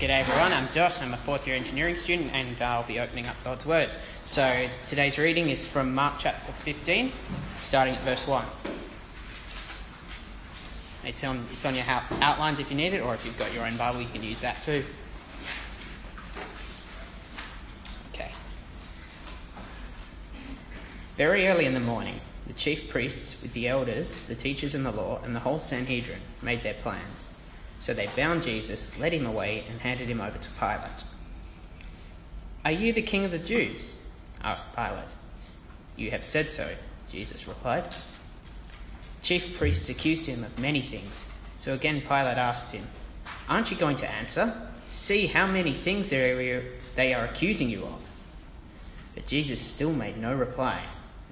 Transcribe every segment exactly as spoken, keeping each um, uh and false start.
G'day everyone, I'm Dosh, I'm a fourth year engineering student and I'll be opening up God's Word. So today's reading is from Mark chapter fifteen, starting at verse one. It's on, it's on your outlines if you need it, or if you've got your own Bible you can use that too. Okay. Very early in the morning, the chief priests with the elders, the teachers in the law and the whole Sanhedrin made their plans. So they bound Jesus, led him away, and handed him over to Pilate. "Are you the king of the Jews?" asked Pilate. "You have said so," Jesus replied. Chief priests accused him of many things, so again Pilate asked him, "Aren't you going to answer? See how many things they are accusing you of." But Jesus still made no reply,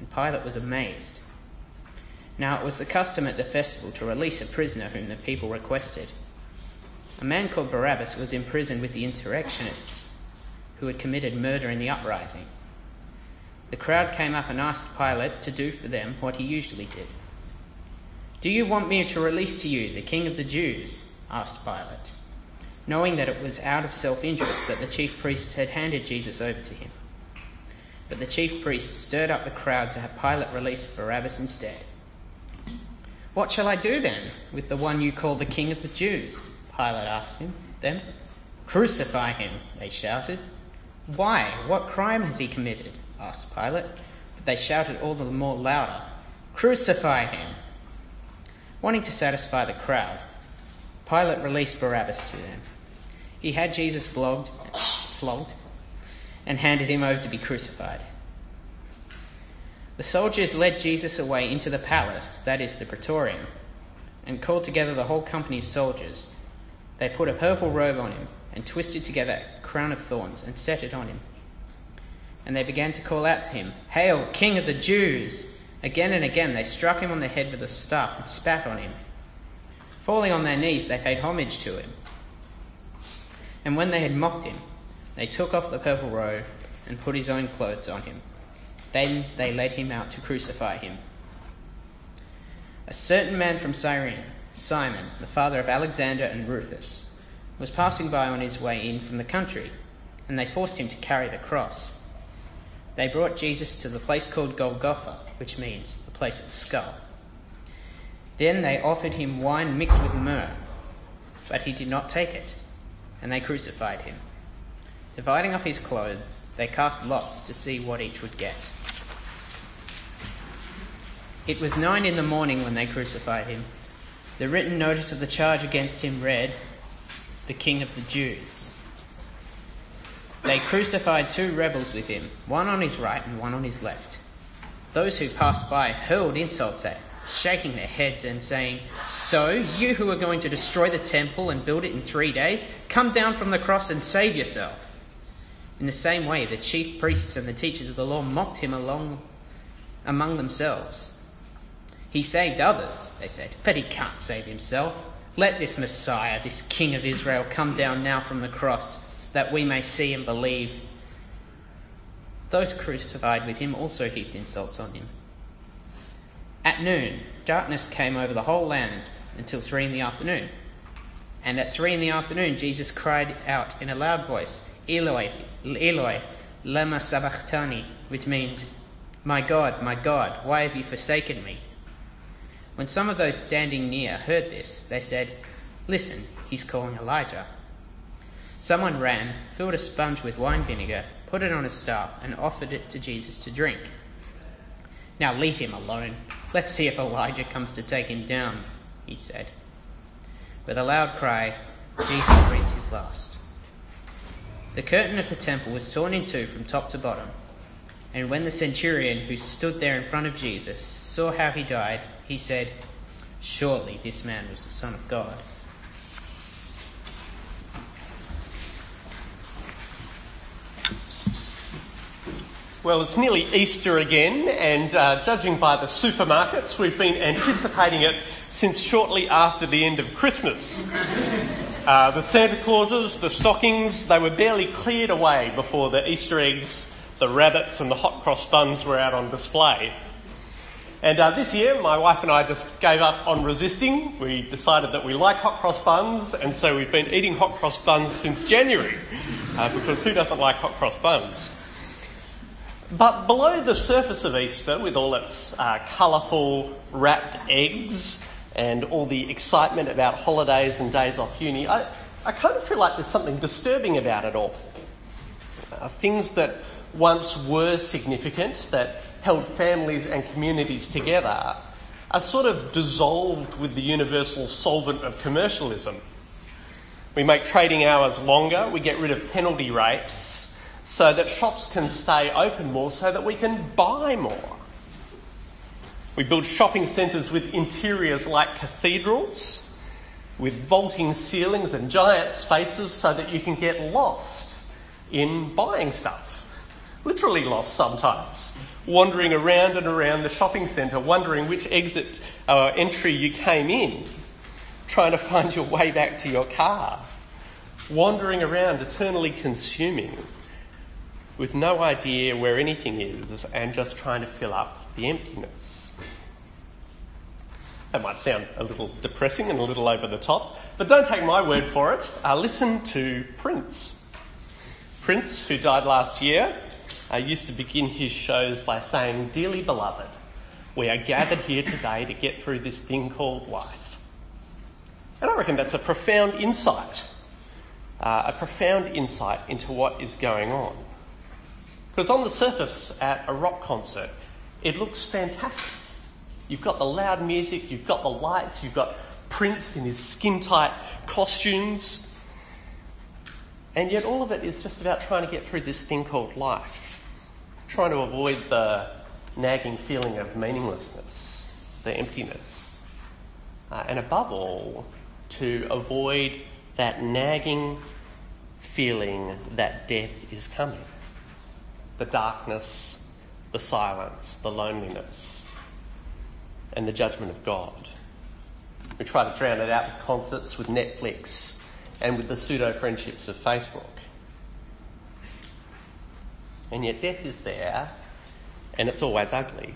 and Pilate was amazed. Now it was the custom at the festival to release a prisoner whom the people requested. A man called Barabbas was in prison with the insurrectionists who had committed murder in the uprising. The crowd came up and asked Pilate to do for them what he usually did. "Do you want me to release to you the king of the Jews?" asked Pilate, knowing that it was out of self-interest that the chief priests had handed Jesus over to him. But the chief priests stirred up the crowd to have Pilate release Barabbas instead. "What shall I do then with the one you call the king of the Jews?" Pilate asked him, them. "Crucify him," they shouted. "Why? What crime has he committed?" asked Pilate. But they shouted all the more louder, "Crucify him!" Wanting to satisfy the crowd, Pilate released Barabbas to them. He had Jesus flogged, flogged and handed him over to be crucified. The soldiers led Jesus away into the palace, that is the Praetorium, and called together the whole company of soldiers. They put a purple robe on him and twisted together a crown of thorns and set it on him. And they began to call out to him, "Hail, King of the Jews!" Again and again they struck him on the head with a staff and spat on him. Falling on their knees, they paid homage to him. And when they had mocked him, they took off the purple robe and put his own clothes on him. Then they led him out to crucify him. A certain man from Cyrene, Simon, the father of Alexander and Rufus, was passing by on his way in from the country, and they forced him to carry the cross. They brought Jesus to the place called Golgotha, which means the place of the skull. Then they offered him wine mixed with myrrh, but he did not take it, and they crucified him. Dividing up his clothes, they cast lots to see what each would get. It was nine in the morning when they crucified him. The written notice of the charge against him read, "The King of the Jews." They crucified two rebels with him, one on his right and one on his left. Those who passed by hurled insults at him, shaking their heads and saying, "So, you who are going to destroy the temple and build it in three days, come down from the cross and save yourself." In the same way, the chief priests and the teachers of the law mocked him along among themselves. "He saved others," they said, "but he can't save himself. Let this Messiah, this King of Israel, come down now from the cross, that we may see and believe." Those crucified with him also heaped insults on him. At noon, darkness came over the whole land until three in the afternoon. And at three in the afternoon, Jesus cried out in a loud voice, "Eloi, Eloi, lama sabachthani," which means, "My God, my God, why have you forsaken me?" When some of those standing near heard this, they said, "Listen, he's calling Elijah." Someone ran, filled a sponge with wine vinegar, put it on a staff, and offered it to Jesus to drink. "Now leave him alone. Let's see if Elijah comes to take him down," he said. With a loud cry, Jesus breathed his last. The curtain of the temple was torn in two from top to bottom, and when the centurion who stood there in front of Jesus saw how he died, he said, "Surely this man was the Son of God." Well, it's nearly Easter again, and uh, judging by the supermarkets, we've been anticipating it since shortly after the end of Christmas. Uh, the Santa Clauses, the stockings, they were barely cleared away before the Easter eggs, the rabbits and the hot cross buns were out on display. And uh, this year, my wife and I just gave up on resisting. We decided that we like hot cross buns, and so we've been eating hot cross buns since January, uh, because who doesn't like hot cross buns? But below the surface of Easter, with all its uh, colourful wrapped eggs and all the excitement about holidays and days off uni, I, I kind of feel like there's something disturbing about it all. Uh, things that once were significant, that held families and communities together, are sort of dissolved with the universal solvent of commercialism. We make trading hours longer, we get rid of penalty rates, so that shops can stay open more, so that we can buy more. We build shopping centres with interiors like cathedrals, with vaulting ceilings and giant spaces, so that you can get lost in buying stuff. Literally lost sometimes, wandering around and around the shopping centre, wondering which exit or entry you came in, trying to find your way back to your car, wandering around eternally consuming, with no idea where anything is, and just trying to fill up the emptiness. That might sound a little depressing and a little over the top, but don't take my word for it. Uh, listen to Prince. Prince, who died last year, uh, used to begin his shows by saying, "Dearly beloved, we are gathered here today to get through this thing called life." And I reckon that's a profound insight, uh, a profound insight into what is going on. Because on the surface at a rock concert, it looks fantastic. You've got the loud music, you've got the lights, you've got Prince in his skin-tight costumes. And yet all of it is just about trying to get through this thing called life. Trying to avoid the nagging feeling of meaninglessness, the emptiness. Uh, and above all, to avoid that nagging feeling that death is coming. The darkness, the silence, the loneliness, and the judgment of God. We try to drown it out with concerts, with Netflix, and with the pseudo-friendships of Facebook. And yet death is there, and it's always ugly.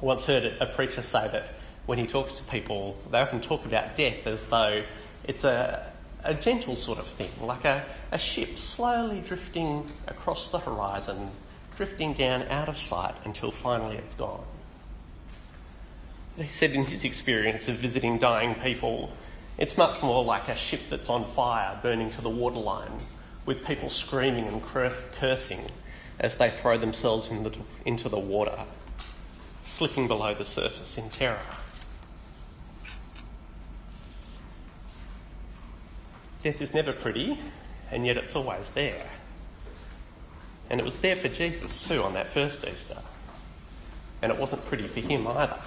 I once heard a preacher say that when he talks to people, they often talk about death as though it's a A gentle sort of thing, like a, a ship slowly drifting across the horizon, drifting down out of sight until finally it's gone. He said in his experience of visiting dying people, it's much more like a ship that's on fire, burning to the waterline, with people screaming and cur- cursing as they throw themselves in the, into the water, slipping below the surface in terror. Death is never pretty, and yet it's always there. And it was there for Jesus too on that first Easter. And it wasn't pretty for him either.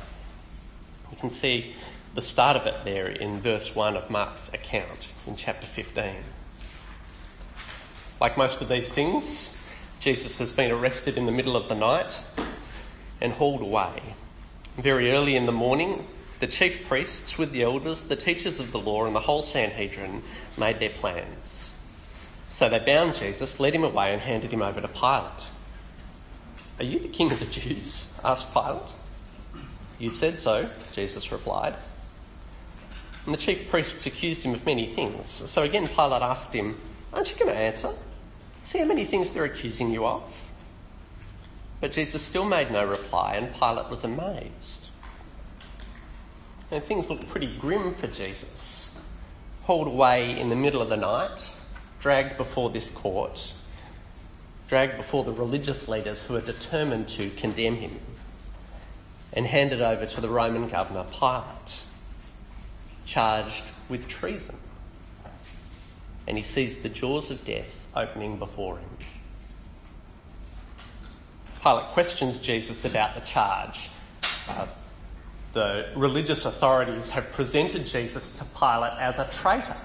You can see the start of it there in verse one of Mark's account in chapter fifteen. Like most of these things, Jesus has been arrested in the middle of the night and hauled away. Very early in the morning, the chief priests with the elders, the teachers of the law, and the whole Sanhedrin made their plans. So they bound Jesus, led him away, and handed him over to Pilate. "Are you the king of the Jews?" asked Pilate. "You've said so," Jesus replied. And the chief priests accused him of many things. So again Pilate asked him, "Aren't you going to answer? See how many things they're accusing you of?" But Jesus still made no reply, and Pilate was amazed. And things look pretty grim for Jesus. Hauled away in the middle of the night, dragged before this court, dragged before the religious leaders who are determined to condemn him, and handed over to the Roman governor Pilate, charged with treason. And he sees the jaws of death opening before him. Pilate questions Jesus about the charge. Uh, The religious authorities have presented Jesus to Pilate as a traitor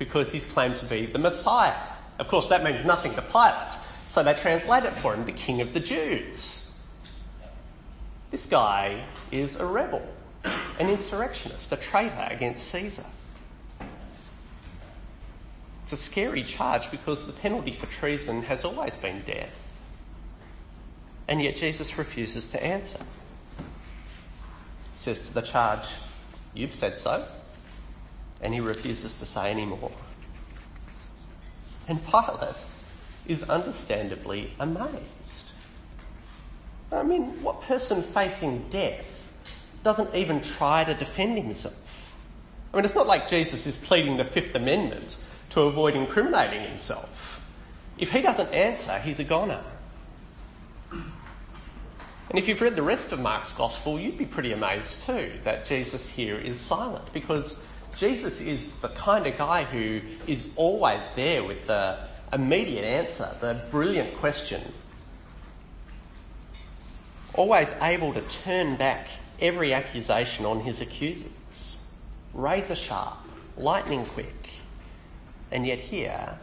because he's claimed to be the Messiah. Of course, that means nothing to Pilate, so they translate it for him, the King of the Jews. This guy is a rebel, an insurrectionist, a traitor against Caesar. It's a scary charge because the penalty for treason has always been death. And yet Jesus refuses to answer. says to the charge, "You've said so." And he refuses to say any more. And Pilate is understandably amazed. I mean, what person facing death doesn't even try to defend himself? I mean, it's not like Jesus is pleading the Fifth Amendment to avoid incriminating himself. If he doesn't answer, he's a goner. And if you've read the rest of Mark's Gospel, you'd be pretty amazed too that Jesus here is silent, because Jesus is the kind of guy who is always there with the immediate answer, the brilliant question. Always able to turn back every accusation on his accusers. Razor sharp, lightning quick. And yet here,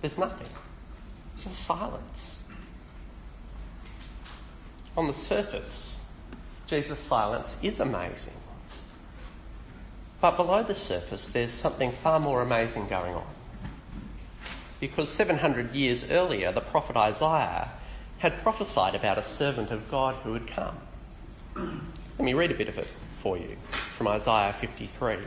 there's nothing. Just silence. On the surface, Jesus' silence is amazing. But below the surface, there's something far more amazing going on. Because seven hundred years earlier, the prophet Isaiah had prophesied about a servant of God who had come. Let me read a bit of it for you from Isaiah fifty-three.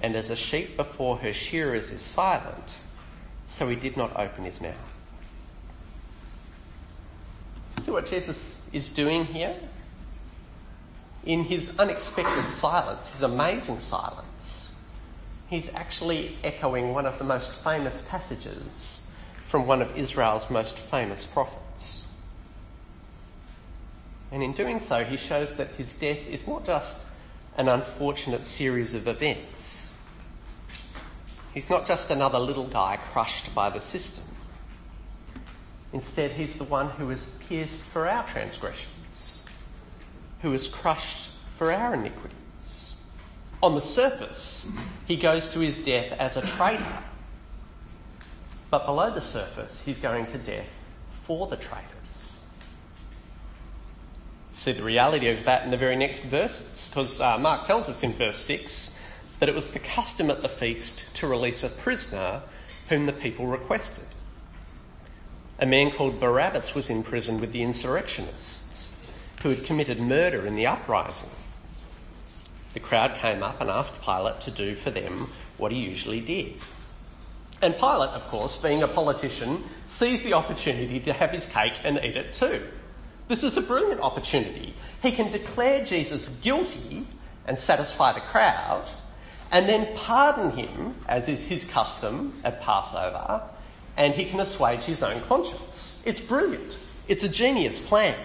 and as a sheep before her shearers is silent, so he did not open his mouth." See what Jesus is doing here? In his unexpected silence, his amazing silence, he's actually echoing one of the most famous passages from one of Israel's most famous prophets. And in doing so, he shows that his death is not just an unfortunate series of events. He's not just another little guy crushed by the system. Instead, he's the one who was pierced for our transgressions, who was crushed for our iniquity. On the surface, he goes to his death as a traitor. But below the surface, he's going to death for the traitors. See the reality of that in the very next verses, because uh, Mark tells us in verse six that it was the custom at the feast to release a prisoner whom the people requested. A man called Barabbas was in prison with the insurrectionists who had committed murder in the uprising. The crowd came up and asked Pilate to do for them what he usually did. And Pilate, of course, being a politician, sees the opportunity to have his cake and eat it too. This is a brilliant opportunity. He can declare Jesus guilty and satisfy the crowd, and then pardon him, as is his custom at Passover, and he can assuage his own conscience. It's brilliant. It's a genius plan.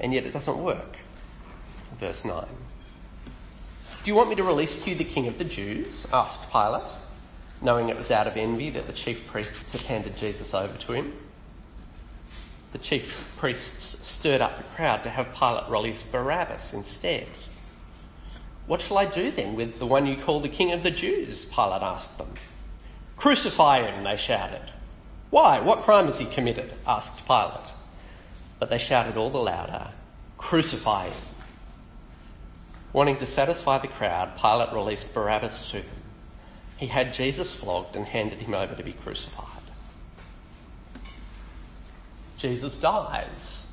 And yet it doesn't work. Verse nine. "Do you want me to release to you the King of the Jews?" asked Pilate, knowing it was out of envy that the chief priests had handed Jesus over to him. The chief priests stirred up the crowd to have Pilate release Barabbas instead. "What shall I do then with the one you call the King of the Jews?" Pilate asked them. "Crucify him," they shouted. "Why? What crime has he committed?" asked Pilate. But they shouted all the louder, "Crucify him." Wanting to satisfy the crowd, Pilate released Barabbas to them. He had Jesus flogged and handed him over to be crucified. Jesus dies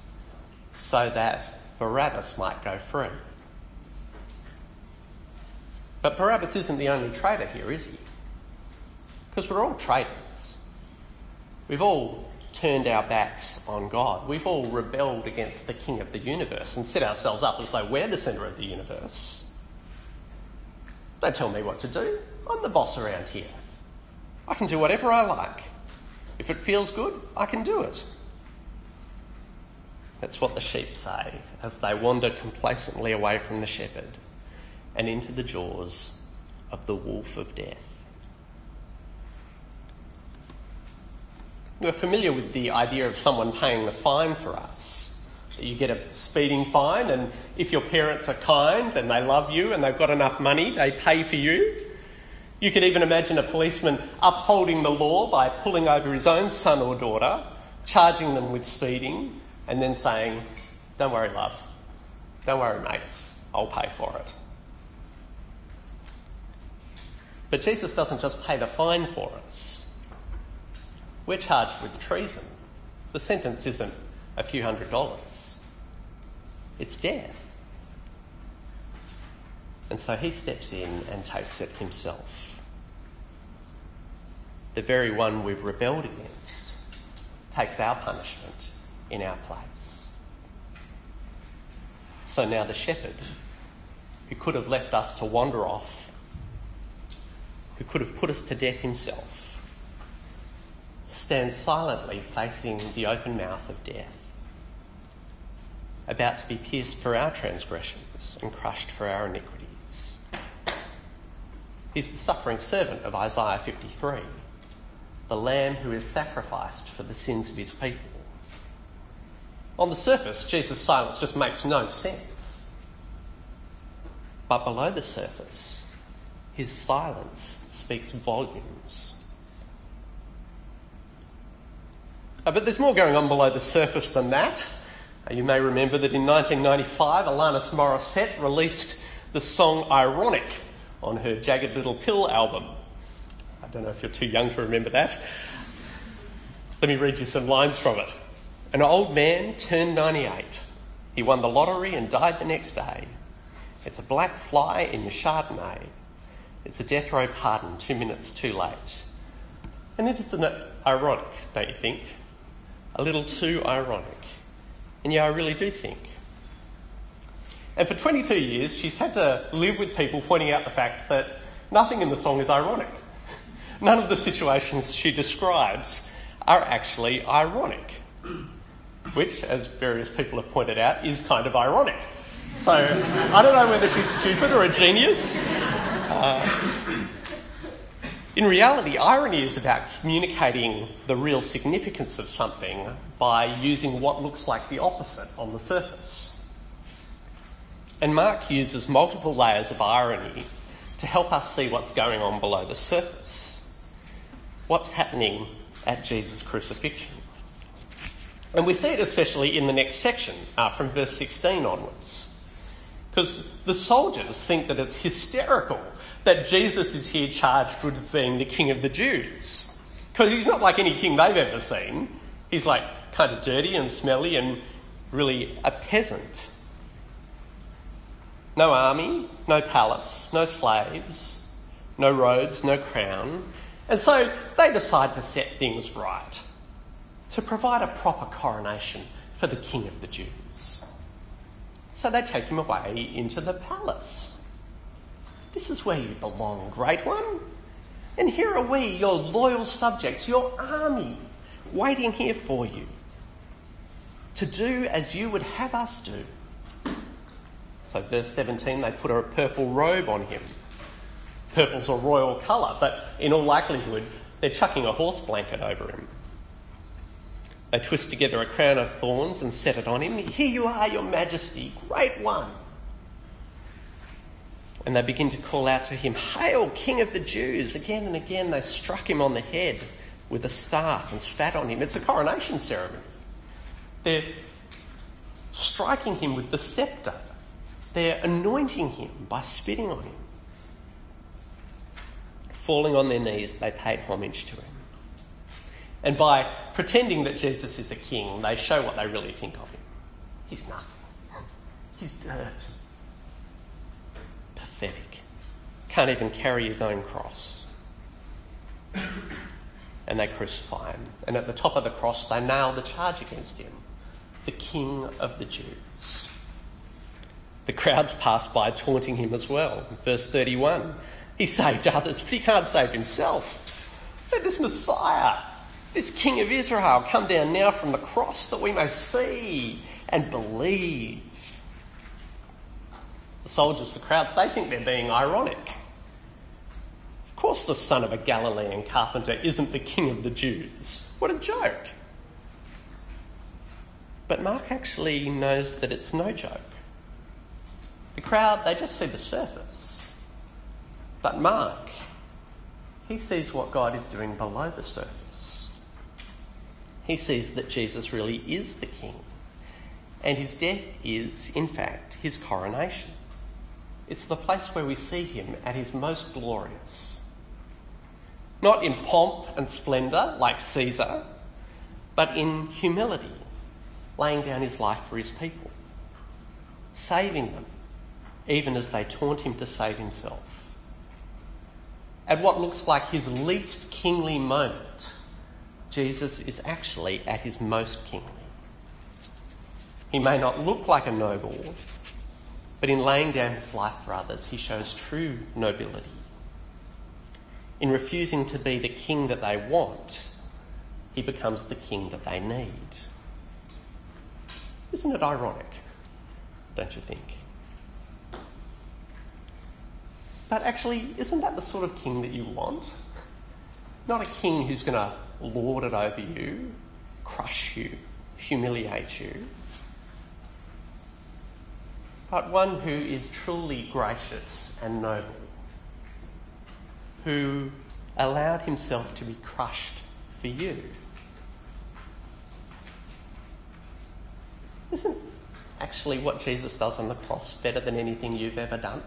so that Barabbas might go free. But Barabbas isn't the only traitor here, is he? Because we're all traitors. We've all turned our backs on God. We've all rebelled against the King of the universe and set ourselves up as though we're the centre of the universe. Don't tell me what to do. I'm the boss around here. I can do whatever I like. If it feels good, I can do it. That's what the sheep say as they wander complacently away from the shepherd and into the jaws of the wolf of death. We're familiar with the idea of someone paying the fine for us You get a speeding fine, and if your parents are kind and they love you and they've got enough money, they pay for you. You could even imagine a policeman upholding the law by pulling over his own son or daughter, charging them with speeding, and then saying, "Don't worry, love. Don't worry, mate. I'll pay for it." But Jesus doesn't just pay the fine for us. We're charged with treason. The sentence isn't a few hundred dollars. It's death. And so he steps in and takes it himself. The very one we've rebelled against takes our punishment in our place. So now the shepherd, who could have left us to wander off, who could have put us to death himself, stands silently facing the open mouth of death, about to be pierced for our transgressions and crushed for our iniquities. He's the suffering servant of Isaiah fifty-three, the lamb who is sacrificed for the sins of his people. On the surface, Jesus' silence just makes no sense. But below the surface, his silence speaks volumes. Oh, but there's more going on below the surface than that. You may remember that in nineteen ninety-five, Alanis Morissette released the song Ironic on her Jagged Little Pill album. I don't know if you're too young to remember that. Let me read you some lines from it. "An old man turned ninety-eight. He won the lottery and died the next day. It's a black fly in your Chardonnay. It's a death row pardon two minutes too late." And isn't it ironic, don't you think? A little too ironic. And yeah, I really do think. And for twenty-two years, she's had to live with people pointing out the fact that nothing in the song is ironic. None of the situations she describes are actually ironic, which, as various people have pointed out, is kind of ironic. So I don't know whether she's stupid or a genius. Uh, in reality, irony is about communicating the real significance of something by using what looks like the opposite on the surface. And Mark uses multiple layers of irony to help us see what's going on below the surface, what's happening at Jesus' crucifixion. And we see it especially in the next section, uh, from verse sixteen onwards. Because the soldiers think that it's hysterical that Jesus is here charged with being the king of the Jews. Because he's not like any king they've ever seen. He's like kind of dirty and smelly and really a peasant. No army, no palace, no slaves, no robes, no crown. And so they decide to set things right, to provide a proper coronation for the king of the Jews. So they take him away into the palace. "This is where you belong, great one. And here are we, your loyal subjects, your army, waiting here for you, to do as you would have us do." So verse seventeen, they put a purple robe on him. Purple's a royal colour, but in all likelihood, they're chucking a horse blanket over him. They twist together a crown of thorns and set it on him. "Here you are, your majesty, great one." And they begin to call out to him, "Hail, King of the Jews." Again and again they struck him on the head with a staff and spat on him. It's a coronation ceremony. They're striking him with the sceptre. They're anointing him by spitting on him. Falling on their knees, they paid homage to him. And by pretending that Jesus is a king, they show what they really think of him. He's nothing. He's dirt. Pathetic. Can't even carry his own cross. And they crucify him. And at the top of the cross, they nail the charge against him, the King of the Jews. The crowds pass by taunting him as well. Verse thirty-one, he saved others, but he can't save himself. Let this Messiah, this King of Israel, come down now from the cross that we may see and believe. The soldiers, the crowds, they think they're being ironic. Of course the son of a Galilean carpenter isn't the King of the Jews. What a joke. But Mark actually knows that it's no joke. The crowd, they just see the surface. But Mark, he sees what God is doing below the surface. He sees that Jesus really is the king. And his death is, in fact, his coronation. It's the place where we see him at his most glorious. Not in pomp and splendour like Caesar, but in humility, laying down his life for his people, saving them, even as they taunt him to save himself. At what looks like his least kingly moment, Jesus is actually at his most kingly. He may not look like a noble, but in laying down his life for others, he shows true nobility. In refusing to be the king that they want, he becomes the king that they need. Isn't it ironic, don't you think? But actually, isn't that the sort of king that you want? Not a king who's going to lord it over you, crush you, humiliate you, but one who is truly gracious and noble, who allowed himself to be crushed for you. Isn't actually what Jesus does on the cross better than anything you've ever done?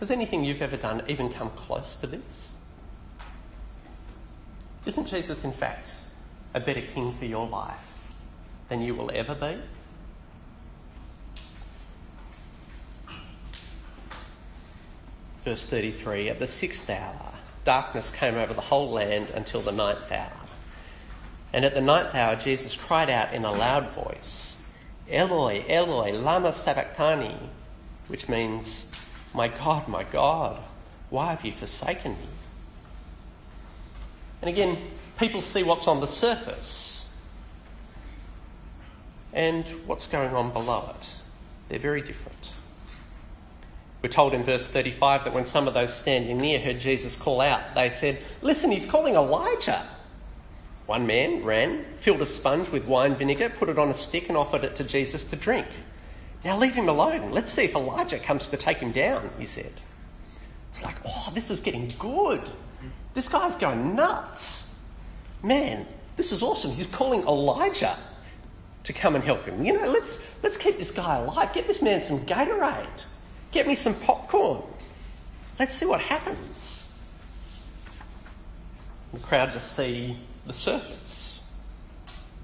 Has anything you've ever done even come close to this? Isn't Jesus, in fact, a better king for your life than you will ever be? Verse thirty-three, at the sixth hour, darkness came over the whole land until the ninth hour. And at the ninth hour, Jesus cried out in a loud voice, Eloi, Eloi, lama sabachthani, which means, my God, my God, why have you forsaken me? And again, people see what's on the surface and what's going on below it. They're very different. We're told in verse thirty-five that when some of those standing near heard Jesus call out, they said, listen, he's calling Elijah. One man ran, filled a sponge with wine vinegar, put it on a stick and offered it to Jesus to drink. Now leave him alone. Let's see if Elijah comes to take him down, he said. It's like, oh, this is getting good. This guy's going nuts. Man, this is awesome. He's calling Elijah to come and help him. You know, let's let's keep this guy alive. Get this man some Gatorade. Get me some popcorn. Let's see what happens. The crowd just see the surface.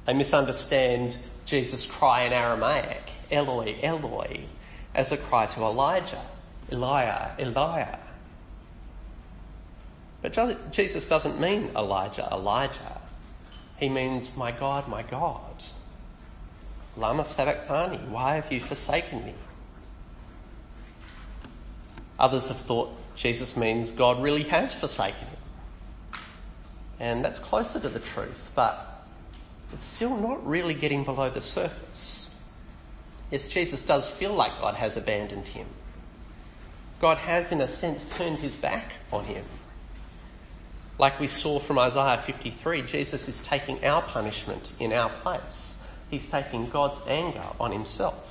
They misunderstand Jesus' cry in Aramaic, Eloi, Eloi, as a cry to Elijah, Eliah, Eliah. But Jesus doesn't mean Elijah, Elijah. He means, my God, my God. Lama sabachthani, why have you forsaken me? Others have thought Jesus means God really has forsaken him. And that's closer to the truth, but it's still not really getting below the surface. Yes, Jesus does feel like God has abandoned him. God has, in a sense, turned his back on him. Like we saw from Isaiah fifty-three, Jesus is taking our punishment in our place. He's taking God's anger on himself.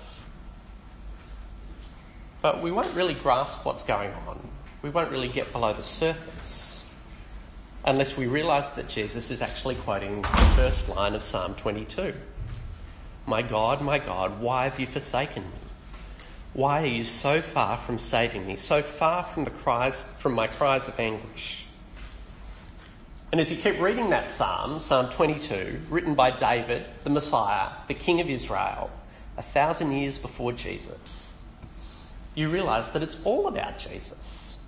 But we won't really grasp what's going on. We won't really get below the surface unless we realise that Jesus is actually quoting the first line of Psalm twenty-two. My God, my God, why have you forsaken me? Why are you so far from saving me, so far from the cries, from my cries of anguish? And as you keep reading that psalm, Psalm twenty-two, written by David, the Messiah, the King of Israel, a thousand years before Jesus, you realise that it's all about Jesus.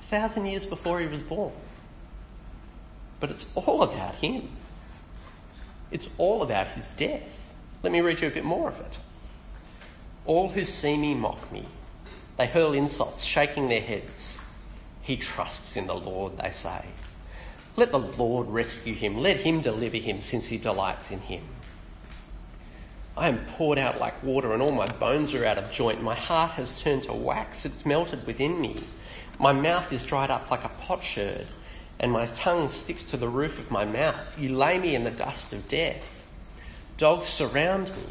A thousand years before he was born. But it's all about him. It's all about his death. Let me read you a bit more of it. All who see me mock me. They hurl insults, shaking their heads. He trusts in the Lord, they say. Let the Lord rescue him. Let him deliver him, since he delights in him. I am poured out like water, and all my bones are out of joint. My heart has turned to wax, it's melted within me. My mouth is dried up like a potsherd, and my tongue sticks to the roof of my mouth. You lay me in the dust of death. Dogs surround me.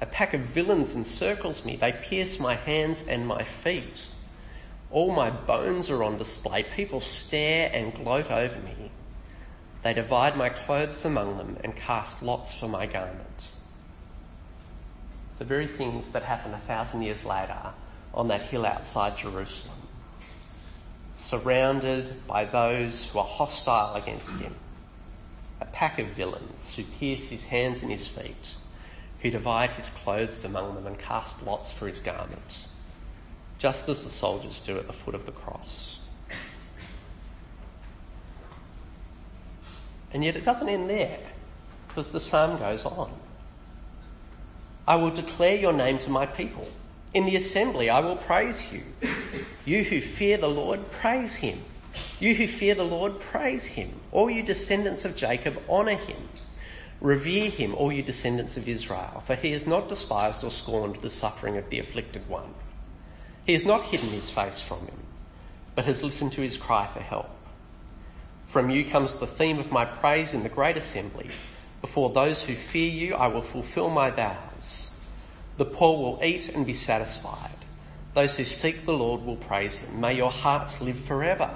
A pack of villains encircles me. They pierce my hands and my feet. All my bones are on display. People stare and gloat over me. They divide my clothes among them and cast lots for my garment. It's the very things that happen a thousand years later on that hill outside Jerusalem. Surrounded by those who are hostile against him. A pack of villains who pierce his hands and his feet, who divide his clothes among them and cast lots for his garment, just as the soldiers do at the foot of the cross. And yet it doesn't end there, because the psalm goes on. I will declare your name to my people. In the assembly I will praise you. You who fear the Lord, praise him. You who fear the Lord, praise him. All you descendants of Jacob, honour him. Revere him, all you descendants of Israel, for he has not despised or scorned the suffering of the afflicted one. He has not hidden his face from him, but has listened to his cry for help. From you comes the theme of my praise in the great assembly. Before those who fear you, I will fulfil my vows. The poor will eat and be satisfied. Those who seek the Lord will praise him. May your hearts live forever.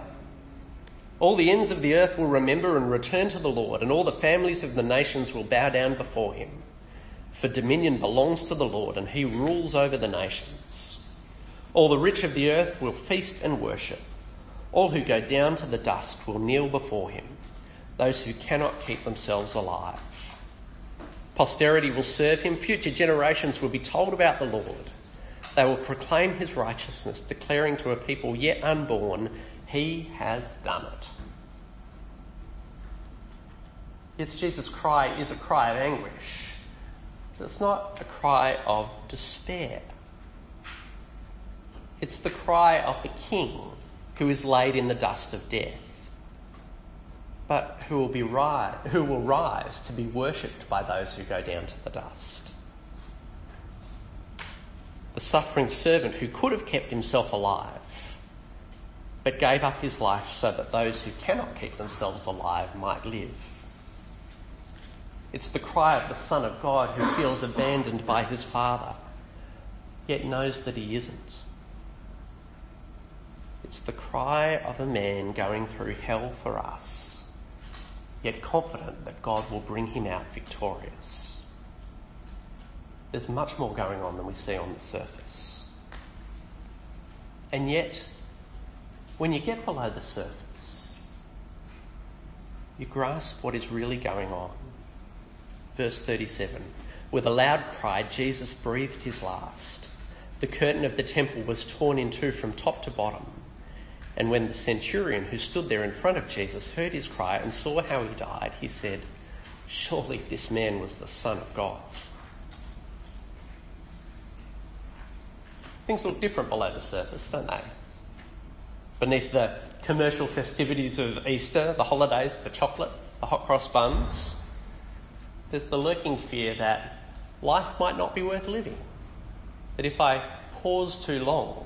All the ends of the earth will remember and return to the Lord, and all the families of the nations will bow down before him. For dominion belongs to the Lord, and he rules over the nations. All the rich of the earth will feast and worship. All who go down to the dust will kneel before him, those who cannot keep themselves alive. Posterity will serve him. Future generations will be told about the Lord. They will proclaim his righteousness, declaring to a people yet unborn, he has done it. Yes, Jesus' cry is a cry of anguish, but it's not a cry of despair. It's the cry of the king who is laid in the dust of death, but who will be rise, who will rise to be worshipped by those who go down to the dust. The suffering servant who could have kept himself alive, but gave up his life so that those who cannot keep themselves alive might live. It's the cry of the Son of God who feels abandoned by his Father, yet knows that he isn't. It's the cry of a man going through hell for us, yet confident that God will bring him out victorious. There's much more going on than we see on the surface. And yet, when you get below the surface, you grasp what is really going on. Verse thirty-seven, with a loud cry, Jesus breathed his last. The curtain of the temple was torn in two from top to bottom. And when the centurion who stood there in front of Jesus heard his cry and saw how he died, he said, surely this man was the Son of God. Things look different below the surface, don't they? Beneath the commercial festivities of Easter, the holidays, the chocolate, the hot cross buns, there's the lurking fear that life might not be worth living. That if I pause too long,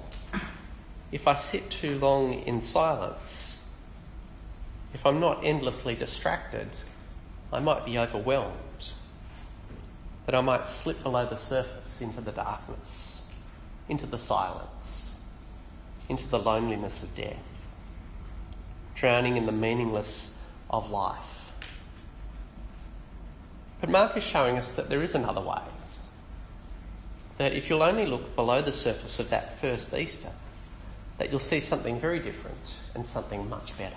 if I sit too long in silence, if I'm not endlessly distracted, I might be overwhelmed. That I might slip below the surface into the darkness, into the silence, into the loneliness of death, drowning in the meaninglessness of life. But Mark is showing us that there is another way, that if you'll only look below the surface of that first Easter, that you'll see something very different and something much better.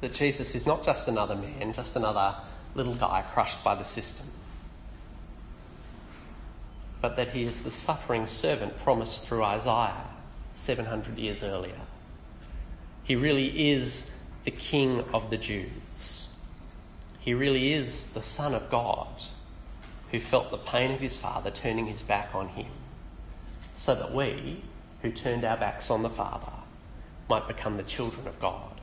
That Jesus is not just another man, just another little guy crushed by the system, but that he is the suffering servant promised through Isaiah seven hundred years earlier. He really is the King of the Jews. He really is the Son of God who felt the pain of his Father turning his back on him, so that we, who turned our backs on the Father, might become the children of God.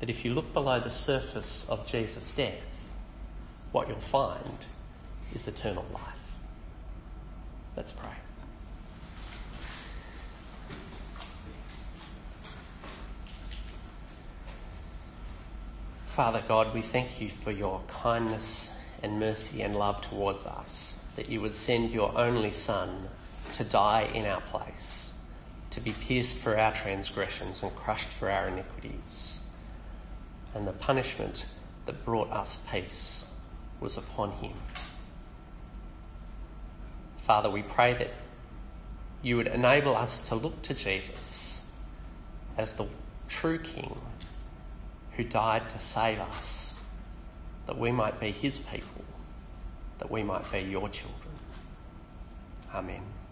That if you look below the surface of Jesus' death, what you'll find is eternal life. Let's pray. Father God, we thank you for your kindness and mercy and love towards us, that you would send your only Son to die in our place, to be pierced for our transgressions and crushed for our iniquities. And the punishment that brought us peace was upon him. Father, we pray that you would enable us to look to Jesus as the true King who died to save us, that we might be his people, that we might be your children. Amen.